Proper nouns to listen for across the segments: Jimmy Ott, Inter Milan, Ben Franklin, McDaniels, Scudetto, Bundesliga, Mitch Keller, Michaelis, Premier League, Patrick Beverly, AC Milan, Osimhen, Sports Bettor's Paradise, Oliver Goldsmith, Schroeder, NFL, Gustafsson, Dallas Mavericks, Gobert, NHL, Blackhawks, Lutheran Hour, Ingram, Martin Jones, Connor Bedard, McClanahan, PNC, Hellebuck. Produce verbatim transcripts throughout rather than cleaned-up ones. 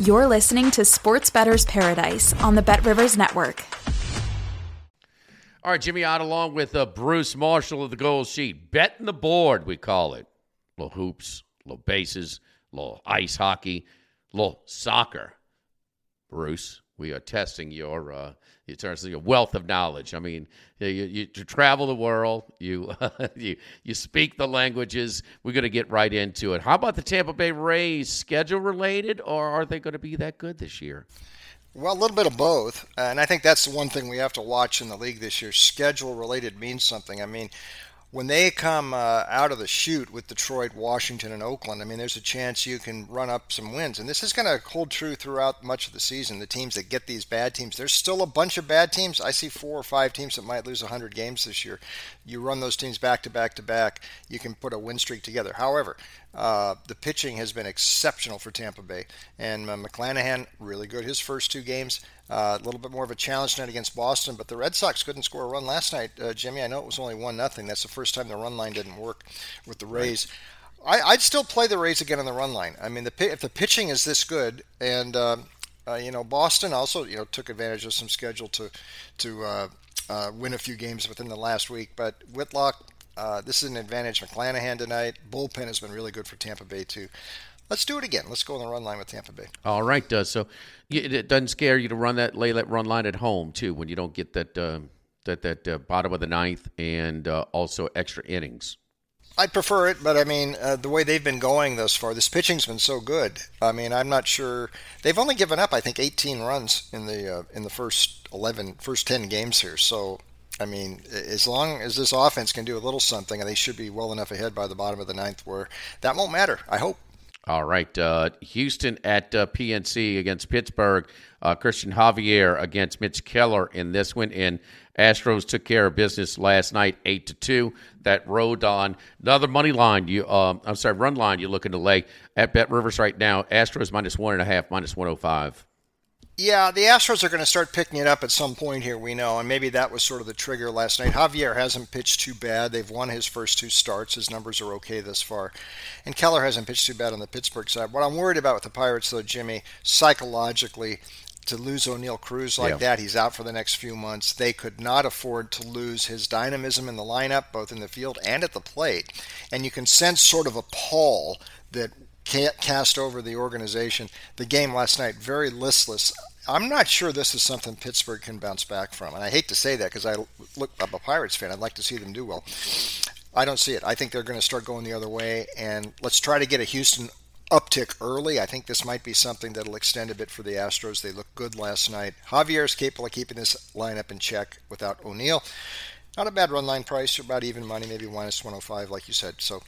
You're listening to Sports Bettor's Paradise on the BetRivers Network. All right, Jimmy Ott, along with uh, Bruce Marshall of the Gold Sheet. Betting the board, we call it. Little hoops, little bases, little ice hockey, little soccer. Bruce, we are testing your uh, your wealth of knowledge. I mean, you, you, you travel the world, you, uh, you you speak the languages. We're going to get right into it. How about the Tampa Bay Rays? Schedule related, or are they going to be that good this year? Well, a little bit of both, and I think that's the one thing we have to watch in the league this year. Schedule related means something. I mean, when they come uh, out of the chute with Detroit, Washington, and Oakland, I mean, there's a chance you can run up some wins. And this is going to hold true throughout much of the season. The teams that get these bad teams, there's still a bunch of bad teams. I see four or five teams that might lose one hundred games this year. You run those teams back to back to back, you can put a win streak together. However, uh, the pitching has been exceptional for Tampa Bay. And uh, McClanahan, really good his first two games. Uh, a little bit more of a challenge tonight against Boston, but the Red Sox couldn't score a run last night, uh, Jimmy. I know it was only one nothing. That's the first time the run line didn't work with the Rays. Right. I, I'd still play the Rays again on the run line. I mean, the, if the pitching is this good, and uh, uh, you know, Boston also you know took advantage of some schedule to to uh, uh, win a few games within the last week, but Whitlock, uh, this is an advantage. McClanahan tonight. Bullpen has been really good for Tampa Bay too. Let's do it again. Let's go on the run line with Tampa Bay. All right. Uh, so it doesn't scare you to run that lay that run line at home, too, when you don't get that uh, that, that uh, bottom of the ninth and uh, also extra innings. I'd prefer it, but, I mean, uh, the way they've been going thus far, this pitching's been so good. I mean, I'm not sure. They've only given up, I think, eighteen runs in the uh, in the first eleven, first ten games here. So, I mean, as long as this offense can do a little something, and they should be well enough ahead by the bottom of the ninth where that won't matter, I hope. All right, uh, Houston at uh, P N C against Pittsburgh, uh, Christian Javier against Mitch Keller in this one, and Astros took care of business last night, eight to two. That rode on another money line, you, um, I'm sorry, run line you're looking to lay at BetRivers right now, Astros minus one and a half, minus one oh five. Yeah, the Astros are going to start picking it up at some point here, we know, and maybe that was sort of the trigger last night. Javier hasn't pitched too bad. They've won his first two starts. His numbers are okay thus far. And Keller hasn't pitched too bad on the Pittsburgh side. What I'm worried about with the Pirates, though, Jimmy, psychologically, to lose O'Neill Cruz like yeah. that, he's out for the next few months. They could not afford to lose his dynamism in the lineup, both in the field and at the plate. And you can sense sort of a pall that cast over the organization. The game last night, very listless. I'm not sure this is something Pittsburgh can bounce back from. And I hate to say that because I look, I'm a Pirates fan. I'd like to see them do well. I don't see it. I think they're going to start going the other way. And let's try to get a Houston uptick early. I think this might be something that'll extend a bit for the Astros. They looked good last night. Javier's capable of keeping this lineup in check without O'Neill. Not a bad run line price, about even money, maybe minus one oh five, like you said. So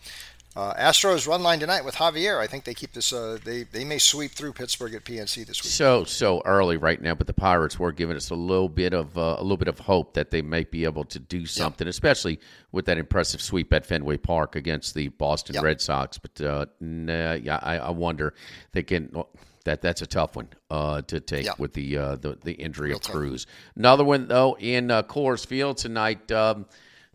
Uh, Astros run line tonight with Javier. I think they keep this. Uh, they they may sweep through Pittsburgh at P N C this week. So so early right now, but the Pirates were giving us a little bit of uh, a little bit of hope that they might be able to do something, yep. especially with that impressive sweep at Fenway Park against the Boston yep. Red Sox. But uh, nah, yeah, I, I wonder they can. Well, That that's a tough one uh, to take yeah. with the, uh, the the injury Real of tough. Cruz. Another one though in uh, Coors Field tonight. Um,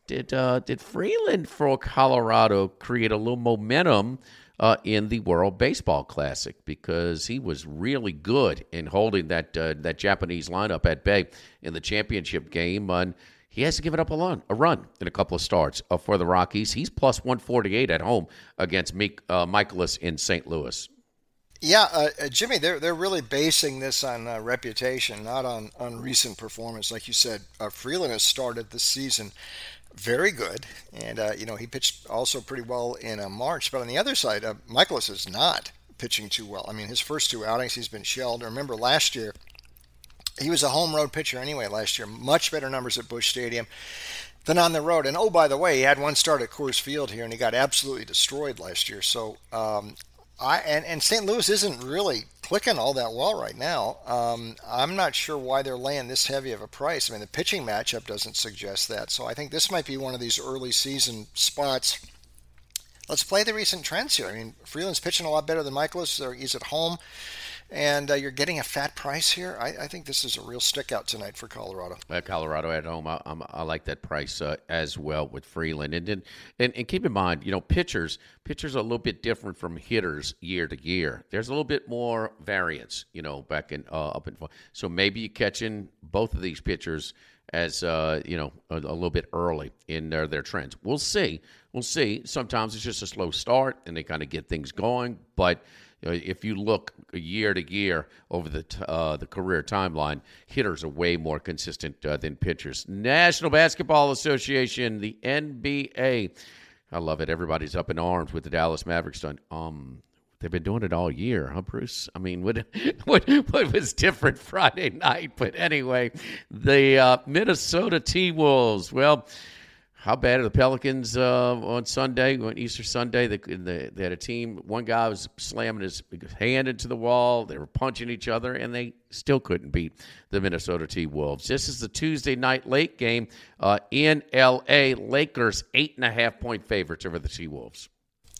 Did uh, did Freeland for Colorado create a little momentum uh, in the World Baseball Classic because he was really good in holding that uh, that Japanese lineup at bay in the championship game, and he hasn't given up a run a run in a couple of starts uh, for the Rockies. He's plus one forty-eight at home against Meek, uh, Michaelis in Saint Louis. Yeah, uh, Jimmy, they're they're really basing this on uh, reputation, not on, on recent performance. Like you said, uh, Freeland has started the season very good, and uh, you know he pitched also pretty well in uh, March. But on the other side, uh, Michaelis is not pitching too well. I mean, his first two outings, he's been shelled. I remember last year, he was a home road pitcher anyway last year. Much better numbers at Busch Stadium than on the road. And oh, by the way, he had one start at Coors Field here, and he got absolutely destroyed last year. So. Um, I, and, and Saint Louis isn't really clicking all that well right now. Um, I'm not sure why they're laying this heavy of a price. I mean, the pitching matchup doesn't suggest that. So I think this might be one of these early season spots. Let's play the recent trends here. I mean, Freeland's pitching a lot better than Michaelis. He's at home, and uh, you're getting a fat price here. I, I think this is a real stickout tonight for Colorado. Uh, Colorado at home, I, I'm, I like that price uh, as well with Freeland. And, then, and and keep in mind, you know, pitchers pitchers are a little bit different from hitters year to year. There's a little bit more variance, you know, back in uh, up and forth. So maybe you're catching both of these pitchers as uh, you know, a, a little bit early in their, their trends. We'll see. We'll see. Sometimes it's just a slow start, and they kind of get things going. But you know, if you look year to year over the t- uh, the career timeline, hitters are way more consistent uh, than pitchers. National Basketball Association, the N B A. I love it. Everybody's up in arms with the Dallas Mavericks done. Um, They've been doing it all year, huh, Bruce? I mean, what what, what was different Friday night? But anyway, the uh, Minnesota T-Wolves. Well, how bad are the Pelicans uh, on Sunday, on Easter Sunday? They, they, they had a team. One guy was slamming his hand into the wall. They were punching each other, and they still couldn't beat the Minnesota T-Wolves. This is the Tuesday night late game uh, in L A. Lakers, eight and a half point favorites over the T-Wolves.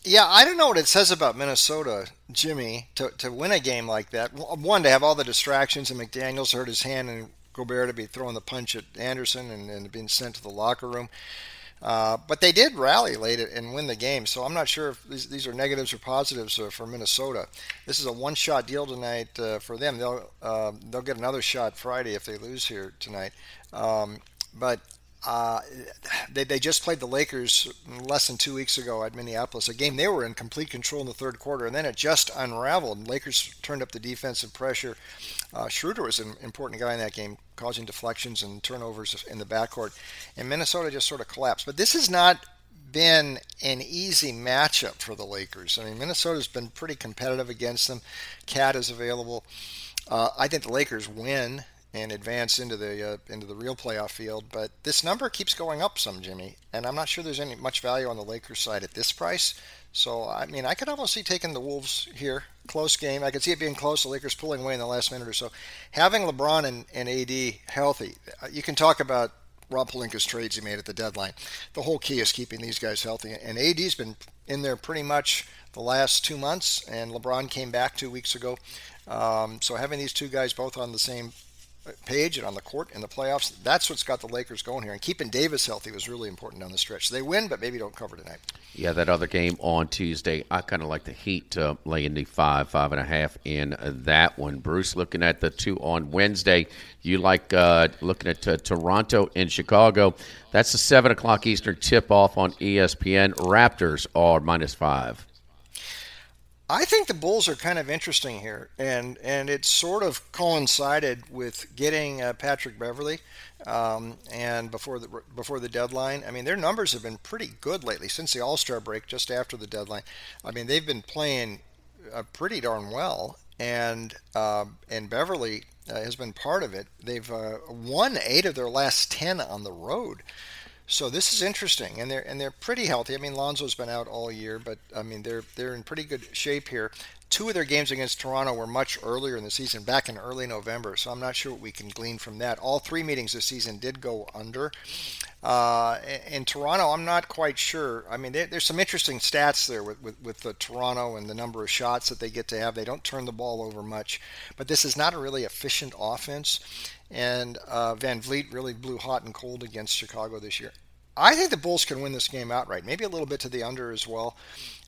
Yeah, I don't know what it says about Minnesota, Jimmy, to, to win a game like that. One, to have all the distractions, and McDaniels hurt his hand, and Gobert to be throwing the punch at Anderson and, and being sent to the locker room. Uh, but they did rally late and win the game, so I'm not sure if these, these are negatives or positives uh, for Minnesota. This is a one-shot deal tonight uh, for them. They'll uh, they'll get another shot Friday if they lose here tonight. Um, but... Uh, they they just played the Lakers less than two weeks ago at Minneapolis, a game they were in complete control in the third quarter, and then it just unraveled. And Lakers turned up the defensive pressure. Uh, Schroeder was an important guy in that game, causing deflections and turnovers in the backcourt. And Minnesota just sort of collapsed. But this has not been an easy matchup for the Lakers. I mean, Minnesota's been pretty competitive against them. Cat is available. Uh, I think the Lakers win and advance into the uh, into the real playoff field. But this number keeps going up some, Jimmy, and I'm not sure there's any much value on the Lakers side at this price. So, I mean, I could almost see taking the Wolves here. Close game. I could see it being close. The Lakers pulling away in the last minute or so. Having LeBron and, and A D healthy, you can talk about Rob Pelinka's trades he made at the deadline. The whole key is keeping these guys healthy. And A D's been in there pretty much the last two months, and LeBron came back two weeks ago. Um, so having these two guys both on the same page and on the court in the playoffs, that's what's got the Lakers going here. And keeping Davis healthy was really important down the stretch. So they win, but maybe don't cover tonight. Yeah, that other game on Tuesday, I kind of like the Heat uh, laying the five, five and a half in that one. Bruce, looking at the two on Wednesday, you like uh, looking at uh, Toronto and Chicago. That's the seven o'clock Eastern tip-off on E S P N. Raptors are minus five. I think the Bulls are kind of interesting here, and, and it sort of coincided with getting uh, Patrick Beverly, um, and before the before the deadline. I mean, their numbers have been pretty good lately since the All-Star break, just after the deadline. I mean, they've been playing uh, pretty darn well, and uh, and Beverly uh, has been part of it. They've uh, won eight of their last ten on the road. So this is interesting, and they're and they're pretty healthy. I mean, Lonzo's been out all year, but I mean they're they're in pretty good shape here. Two of their games against Toronto were much earlier in the season, back in early November. So I'm not sure what we can glean from that. All three meetings this season did go under. Uh, in Toronto, I'm not quite sure. I mean, there, there's some interesting stats there with, with with the Toronto and the number of shots that they get to have. They don't turn the ball over much, but this is not a really efficient offense. And uh, Van Vliet really blew hot and cold against Chicago this year. I think the Bulls can win this game outright, maybe a little bit to the under as well,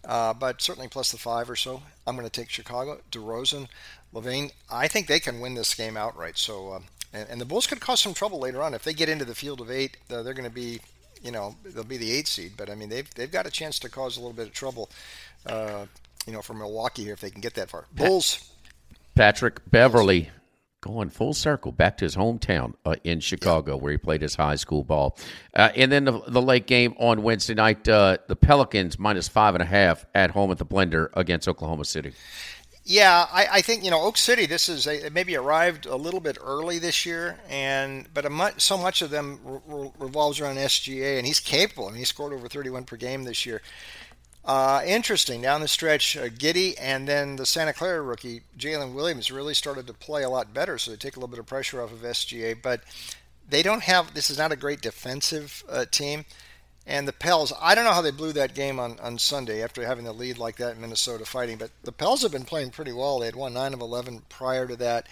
uh, but certainly plus the five or so. I'm going to take Chicago. DeRozan, Levine, I think they can win this game outright. So, uh, and, and the Bulls could cause some trouble later on. If they get into the field of eight, uh, they're going to be, you know, they'll be the eight seed. But, I mean, they've, they've got a chance to cause a little bit of trouble uh, you know, for Milwaukee here if they can get that far. Bulls. Patrick Beverly going full circle back to his hometown uh, in Chicago yeah. where he played his high school ball. Uh, and then the, the late game on Wednesday night, uh, the Pelicans minus five and a half at home at the Blender against Oklahoma City. Yeah, I, I think, you know, Oak City, this is a, maybe arrived a little bit early this year, and but a much, so much of them re- revolves around S G A, and he's capable. I mean, he scored over thirty-one per game this year. Uh, interesting, down the stretch, uh, Giddey, and then the Santa Clara rookie, Jalen Williams, really started to play a lot better, so they take a little bit of pressure off of S G A, but they don't have, this is not a great defensive uh, team. And the Pels, I don't know how they blew that game on, on Sunday after having the lead like that in Minnesota fighting, but the Pels have been playing pretty well. They had won nine of eleven prior to that.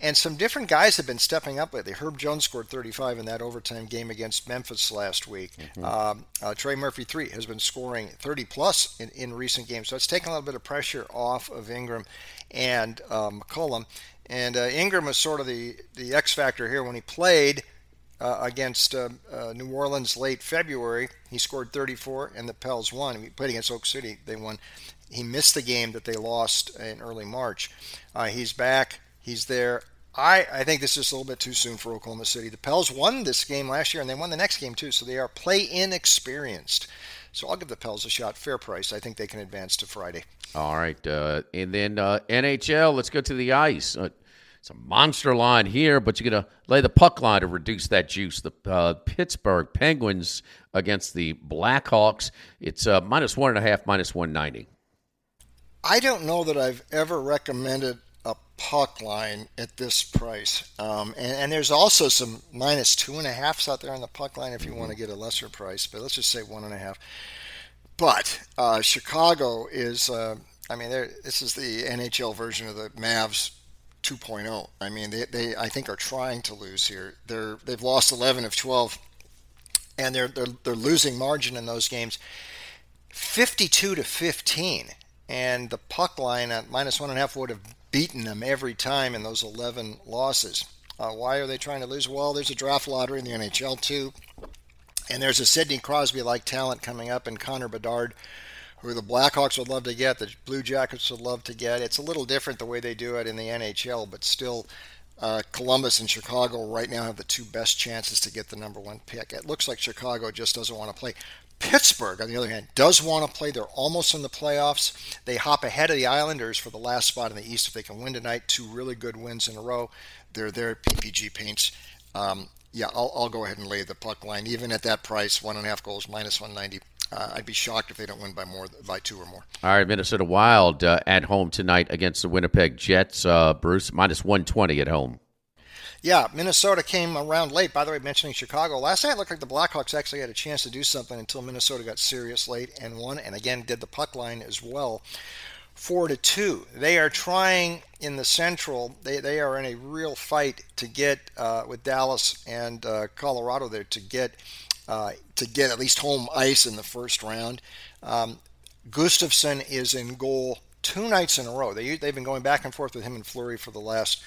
And some different guys have been stepping up lately. Herb Jones scored thirty-five in that overtime game against Memphis last week. Mm-hmm. Um, uh, Trey Murphy three has been scoring thirty-plus in, in recent games. So it's taken a little bit of pressure off of Ingram and uh, McCollum. And uh, Ingram was sort of the, the X factor here when he played. Uh, against uh, uh, New Orleans late February, he scored thirty-four, and the Pels won. He played against Oak City, they won. He missed the game that they lost in early March. Uh, he's back. He's there. I, I think this is a little bit too soon for Oklahoma City. The Pels won this game last year, and they won the next game too, so they are play-in experienced. So I'll give the Pels a shot. Fair price. I think they can advance to Friday. All right. Uh, and then uh, N H L, let's go to the ice. Uh, It's a monster line here, but you're going to lay the puck line to reduce that juice. The uh, Pittsburgh Penguins against the Blackhawks. It's uh, minus one and a half, minus one ninety. I don't know that I've ever recommended a puck line at this price. Um, and, and there's also some minus two and a halfs out there on the puck line if you mm-hmm. want to get a lesser price. But let's just say one and a half. But uh, Chicago is, uh, I mean, this is the N H L version of the Mavs two point oh. I mean, they, they I think are trying to lose here. They're they've lost eleven of twelve, and they're they're they're losing margin in those games, fifty-two to fifteen. And the puck line at minus one and a half would have beaten them every time in those eleven losses. Uh, why are they trying to lose? Well, there's a draft lottery in the N H L too, and there's a Sidney Crosby-like talent coming up, and Connor Bedard, who the Blackhawks would love to get, the Blue Jackets would love to get. It's a little different the way they do it in the N H L, but still uh, Columbus and Chicago right now have the two best chances to get the number one pick. It looks like Chicago just doesn't want to play. Pittsburgh, on the other hand, does want to play. They're almost in the playoffs. They hop ahead of the Islanders for the last spot in the East if they can win tonight. Two really good wins in a row. They're there at P P G Paints. Um, yeah, I'll, I'll go ahead and lay the puck line. Even at that price, one and a half goals, minus one ninety. Uh, I'd be shocked if they don't win by more by two or more. All right, Minnesota Wild uh, at home tonight against the Winnipeg Jets. Uh, Bruce, minus one twenty at home. Yeah, Minnesota came around late. By the way, mentioning Chicago, last night it looked like the Blackhawks actually had a chance to do something until Minnesota got serious late and won, and again did the puck line as well. Four to two. They are trying in the Central. They they are in a real fight to get uh, with Dallas and uh, Colorado there to get Uh, to get at least home ice in the first round. Um, Gustafsson is in goal two nights in a row. They, they've been going back and forth with him and Fleury for the last,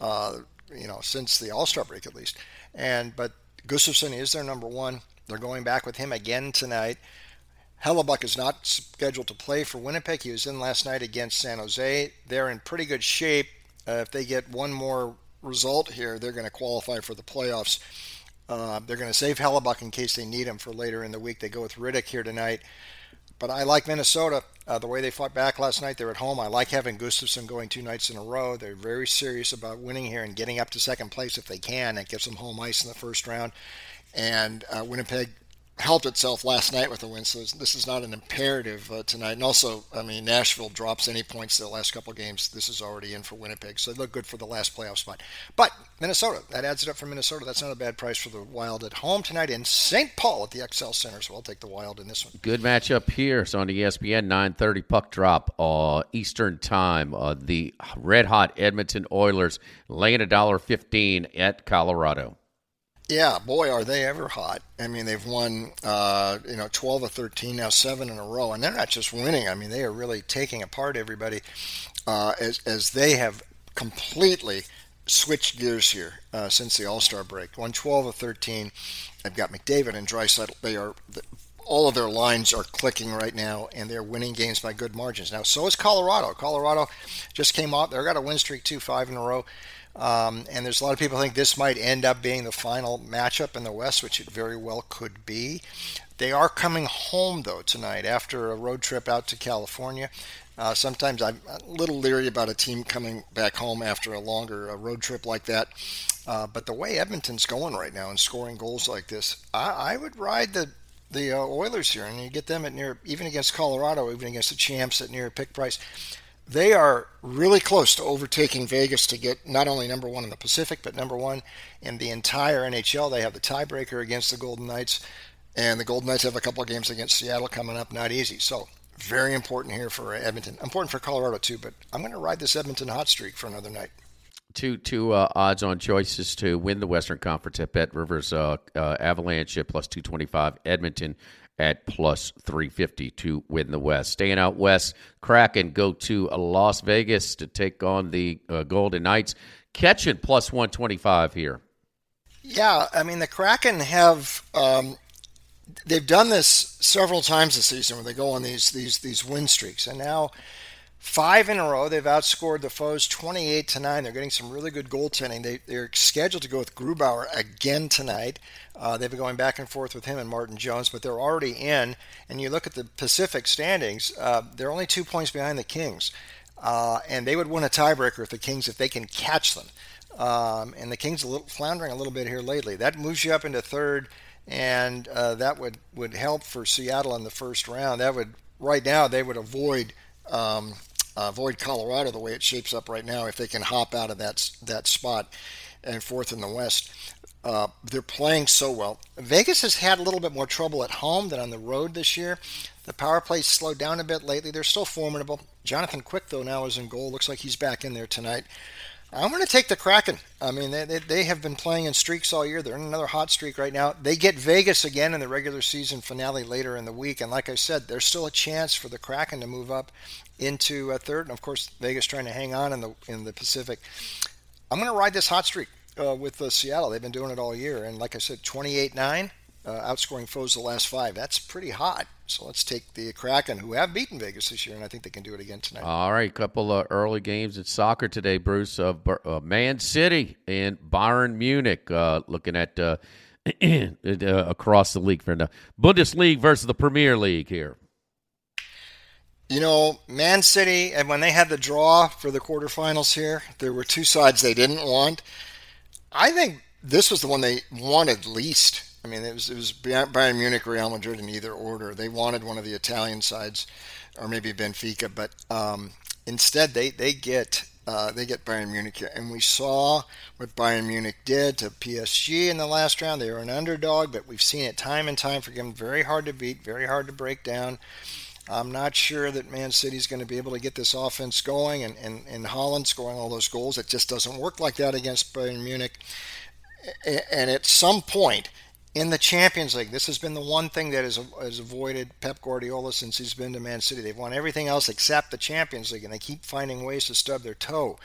uh, you know, since the All-Star break at least. And But Gustafsson is their number one. They're going back with him again tonight. Hellebuck is not scheduled to play for Winnipeg. He was in last night against San Jose. They're in pretty good shape. Uh, if they get one more result here, they're going to qualify for the playoffs. Uh, they're going to save Hellebuck in case they need him for later in the week. They go with Rittich here tonight. But I like Minnesota. Uh, the way they fought back last night, they're at home. I like having Gustafsson going two nights in a row. They're very serious about winning here and getting up to second place if they can. That gives them home ice in the first round. And uh, Winnipeg helped itself last night with a win, so this is not an imperative uh, tonight. And also, I mean, Nashville drops any points the last couple of games. This is already in for Winnipeg, so they look good for the last playoff spot. But Minnesota, that adds it up for Minnesota. That's not a bad price for the Wild at home tonight in Saint Paul at the X L Center, so I'll take the Wild in this one. Good matchup here. So on E S P N, nine thirty puck drop uh, Eastern time. Uh, the red-hot Edmonton Oilers laying one dollar fifteen at Colorado. Yeah, boy, are they ever hot. I mean, they've won, uh, you know, twelve or thirteen, now seven in a row. And they're not just winning. I mean, they are really taking apart everybody uh, as, as they have completely switched gears here uh, since the All-Star break. Won twelve or thirteen. They've got McDavid and Draisaitl. They are all of their lines are clicking right now, and they're winning games by good margins. Now, so is Colorado. Colorado just came out. They've got a win streak, too, five in a row. Um, and there's a lot of people think this might end up being the final matchup in the West, which it very well could be. They are coming home, though, tonight after a road trip out to California. Uh, sometimes I'm a little leery about a team coming back home after a longer uh, road trip like that. Uh, but the way Edmonton's going right now and scoring goals like this, I, I would ride the the uh, Oilers here, and you get them at near, even against Colorado, even against the champs at near pick price. They are really close to overtaking Vegas to get not only number one in the Pacific, but number one in the entire N H L. They have the tiebreaker against the Golden Knights, and the Golden Knights have a couple of games against Seattle coming up. Not easy. So very important here for Edmonton. Important for Colorado, too, but I'm going to ride this Edmonton hot streak for another night. Two two uh, odds on choices to win the Western Conference at BetRivers. Uh, uh, Avalanche at plus two twenty-five. Edmonton at plus three fifty to win the West. Staying out West, Kraken go to uh, Las Vegas to take on the uh, Golden Knights. Ketchin plus one twenty-five here. Yeah, I mean, the Kraken have... Um, They've done this several times this season where they go on these these these win streaks. And now five in a row, they've outscored the foes twenty-eight to nine. They're getting some really good goaltending. They, they're scheduled to go with Grubauer again tonight. Uh, they've been going back and forth with him and Martin Jones, but they're already in. And you look at the Pacific standings, uh, they're only two points behind the Kings. Uh, and they would win a tiebreaker with the Kings if they can catch them. Um, and the Kings are a little, floundering a little bit here lately. That moves you up into third. And uh, that would, would help for Seattle in the first round. That would right now they would avoid um, uh, avoid Colorado the way it shapes up right now if they can hop out of that that spot and fourth in the West. Uh, they're playing so well. Vegas has had a little bit more trouble at home than on the road this year. The power play slowed down a bit lately. They're still formidable. Jonathan Quick though now is in goal. Looks like he's back in there tonight. I'm going to take the Kraken. I mean, they, they they have been playing in streaks all year. They're in another hot streak right now. They get Vegas again in the regular season finale later in the week. And like I said, there's still a chance for the Kraken to move up into a third. And, of course, Vegas trying to hang on in the in the Pacific. I'm going to ride this hot streak uh, with uh, Seattle. They've been doing it all year. And like I said, twenty-eight nine, uh, outscoring foes the last five. That's pretty hot. So let's take the Kraken, who have beaten Vegas this year, and I think they can do it again tonight. All right, a couple of early games in soccer today, Bruce. Uh, uh, Man City and Bayern Munich uh, looking at uh, across the league for now. Bundesliga versus the Premier League here. You know, Man City, and when they had the draw for the quarterfinals here, there were two sides they didn't want. I think this was the one they wanted least. I mean, it was, it was Bayern Munich, Real Madrid in either order. They wanted one of the Italian sides, or maybe Benfica, but um, instead they they get uh, they get Bayern Munich here, and we saw what Bayern Munich did to P S G in the last round. They were an underdog, but we've seen it time and time for them. Very hard to beat, very hard to break down. I'm not sure that Man City's going to be able to get this offense going, and and and Haaland scoring all those goals. It just doesn't work like that against Bayern Munich. And at some point in the Champions League, this has been the one thing that has, has avoided Pep Guardiola since he's been to Man City. They've won everything else except the Champions League, and they keep finding ways to stub their toe.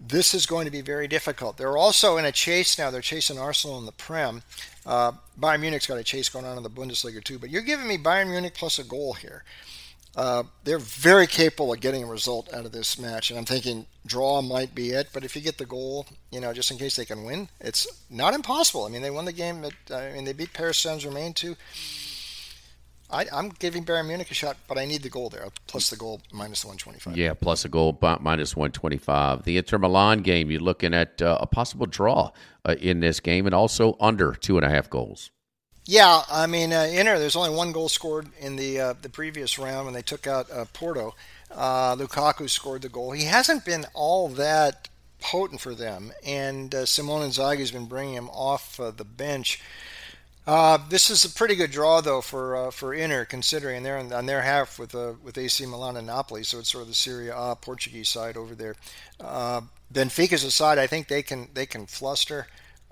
This is going to be very difficult. They're also in a chase now. They're chasing Arsenal in the Prem. Uh, Bayern Munich's got a chase going on in the Bundesliga too, but you're giving me Bayern Munich plus a goal here. Uh, they're very capable of getting a result out of this match, and I'm thinking draw might be it. But if you get the goal, you know, just in case they can win, it's not impossible. I mean, they won the game. At, I mean, they beat Paris Saint-Germain too. I, I'm giving Bayern Munich a shot, but I need the goal there. Plus the goal, minus one twenty-five. Yeah, plus a goal, minus one twenty-five. The Inter Milan game, you're looking at uh, a possible draw uh, in this game, and also under two and a half goals. Yeah, I mean, uh, Inter, there's only one goal scored in the uh, the previous round when they took out uh, Porto. Uh, Lukaku scored the goal. He hasn't been all that potent for them, and uh, Simone Inzaghi's been bringing him off uh, the bench. Uh, this is a pretty good draw, though, for uh, for Inter, considering they're on, on their half with uh, with A C Milan and Napoli, so it's sort of the Serie A Portuguese side over there. Uh, Benfica's a side I think they can they can fluster,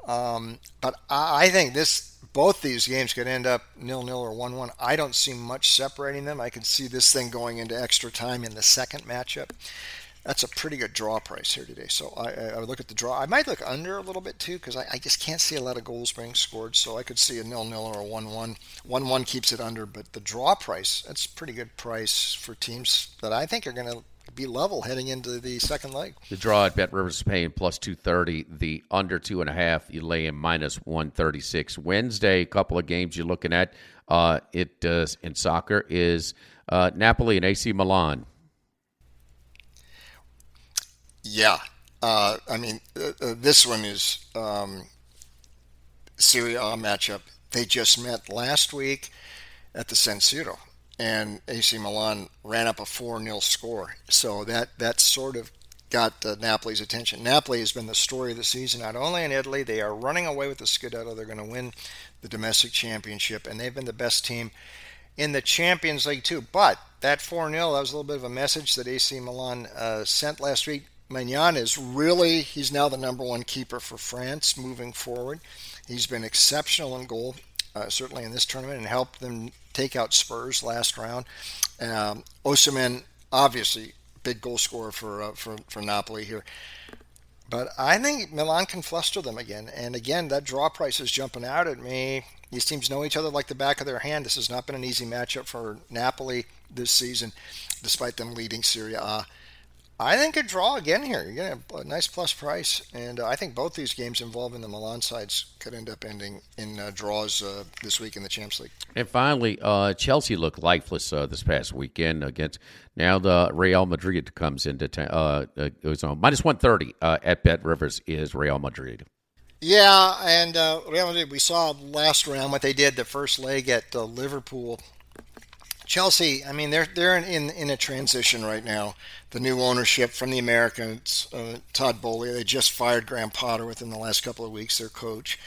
um, but I, I think this. Both these games could end up nil-nil or one-one. I don't see much separating them. I could see this thing going into extra time in the second matchup. That's a pretty good draw price here today. So I, I would look at the draw. I might look under a little bit too, because I, I just can't see a lot of goals being scored. So I could see a nil-nil or a one-one. one-one keeps it under, but the draw price, that's a pretty good price for teams that I think are going to be level heading into the second leg. The draw at BetRivers is paying plus two thirty. The under two and a half, you lay in minus one thirty-six. Wednesday, a couple of games you're looking at uh, it uh, in soccer is uh, Napoli and A C Milan. Yeah. Uh, I mean, uh, uh, this one is um, Serie A matchup. They just met last week at the San Siro, and A C Milan ran up a four-nil score. So that, that sort of got uh, Napoli's attention. Napoli has been the story of the season, not only in Italy. They are running away with the Scudetto. They're going to win the domestic championship, and they've been the best team in the Champions League, too. But that four-nil, that was a little bit of a message that A C Milan uh, sent last week. Maignan is really, he's now the number one keeper for France moving forward. He's been exceptional in goal, uh, certainly in this tournament, and helped them take out Spurs last round. Um, Osimhen, obviously, big goal scorer for, uh, for for Napoli here. But I think Milan can fluster them again. And again, that draw price is jumping out at me. These teams know each other like the back of their hand. This has not been an easy matchup for Napoli this season, despite them leading Serie A. I think a draw again here. You're going to have a nice plus price. And uh, I think both these games involving the Milan sides could end up ending in uh, draws uh, this week in the Champions League. And finally, uh, Chelsea looked lifeless uh, this past weekend against now the Real Madrid comes into town. Uh, uh, it was on minus one thirty uh, at BetRivers is Real Madrid. Yeah, and uh, Real Madrid, we saw last round what they did the first leg at uh, Liverpool. Chelsea, I mean, they're they're in, in, in a transition right now. The new ownership from the Americans, uh, Todd Boehly, they just fired Graham Potter within the last couple of weeks, their coach.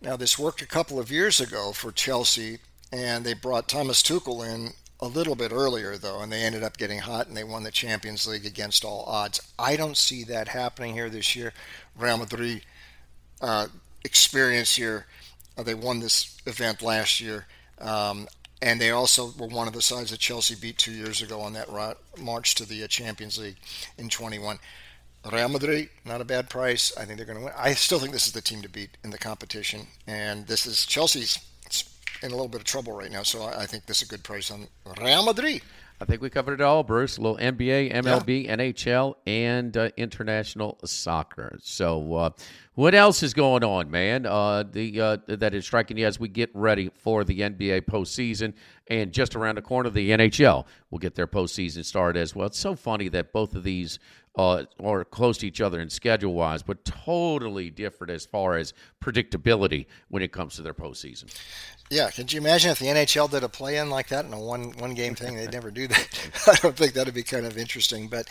Now, this worked a couple of years ago for Chelsea, and they brought Thomas Tuchel in a little bit earlier, though, and they ended up getting hot, and they won the Champions League against all odds. I don't see that happening here this year. Real Madrid uh, experience here. Uh, they won this event last year. Um And they also were one of the sides that Chelsea beat two years ago on that march to the Champions League in twenty-one. Real Madrid, not a bad price. I think they're going to win. I still think this is the team to beat in the competition. And this is Chelsea's in a little bit of trouble right now. So I think this is a good price on Real Madrid. I think we covered it all, Bruce. A little N B A, M L B, yeah. N H L, and uh, international soccer. So uh, what else is going on, man, uh, the uh, that is striking you as we get ready for the N B A postseason? And just around the corner, the N H L will get their postseason started as well. It's so funny that both of these uh, are close to each other in schedule-wise, but totally different as far as predictability when it comes to their postseason. Yeah, could you imagine if the N H L did a play-in like that in a one, one-game thing? They'd never do that. I don't think that would be kind of interesting, but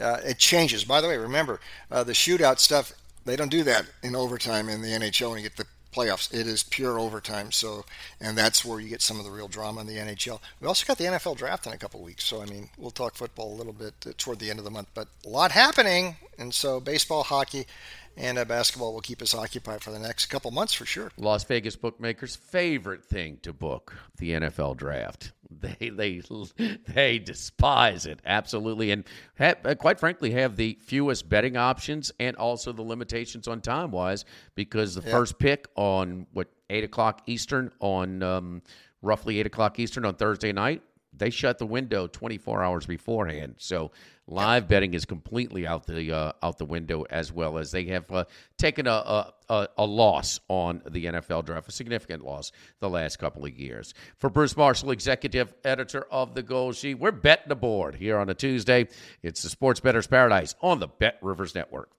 uh, it changes. By the way, remember, uh, the shootout stuff, they don't do that in overtime in the N H L when you get the playoffs. It is pure overtime, so and that's where you get some of the real drama in the N H L. We also got the N F L draft in a couple of weeks, so I mean we'll talk football a little bit toward the end of the month, but a lot happening, and so baseball, hockey, and uh, basketball will keep us occupied for the next couple months for sure. Las Vegas bookmakers' favorite thing to book, the N F L draft. They they they despise it, absolutely, and have, uh, quite frankly have the fewest betting options and also the limitations on time-wise because the yeah. first pick on, what, eight o'clock Eastern on um, roughly eight o'clock Eastern on Thursday night, they shut the window twenty-four hours beforehand. So live betting is completely out the uh, out the window, as well as they have uh, taken a, a a loss on the N F L draft, a significant loss the last couple of years. For Bruce Marshall, executive editor of the Gold Sheet, we're betting the board here on a Tuesday. It's the Sports Bettor's Paradise on the Bet Rivers Network.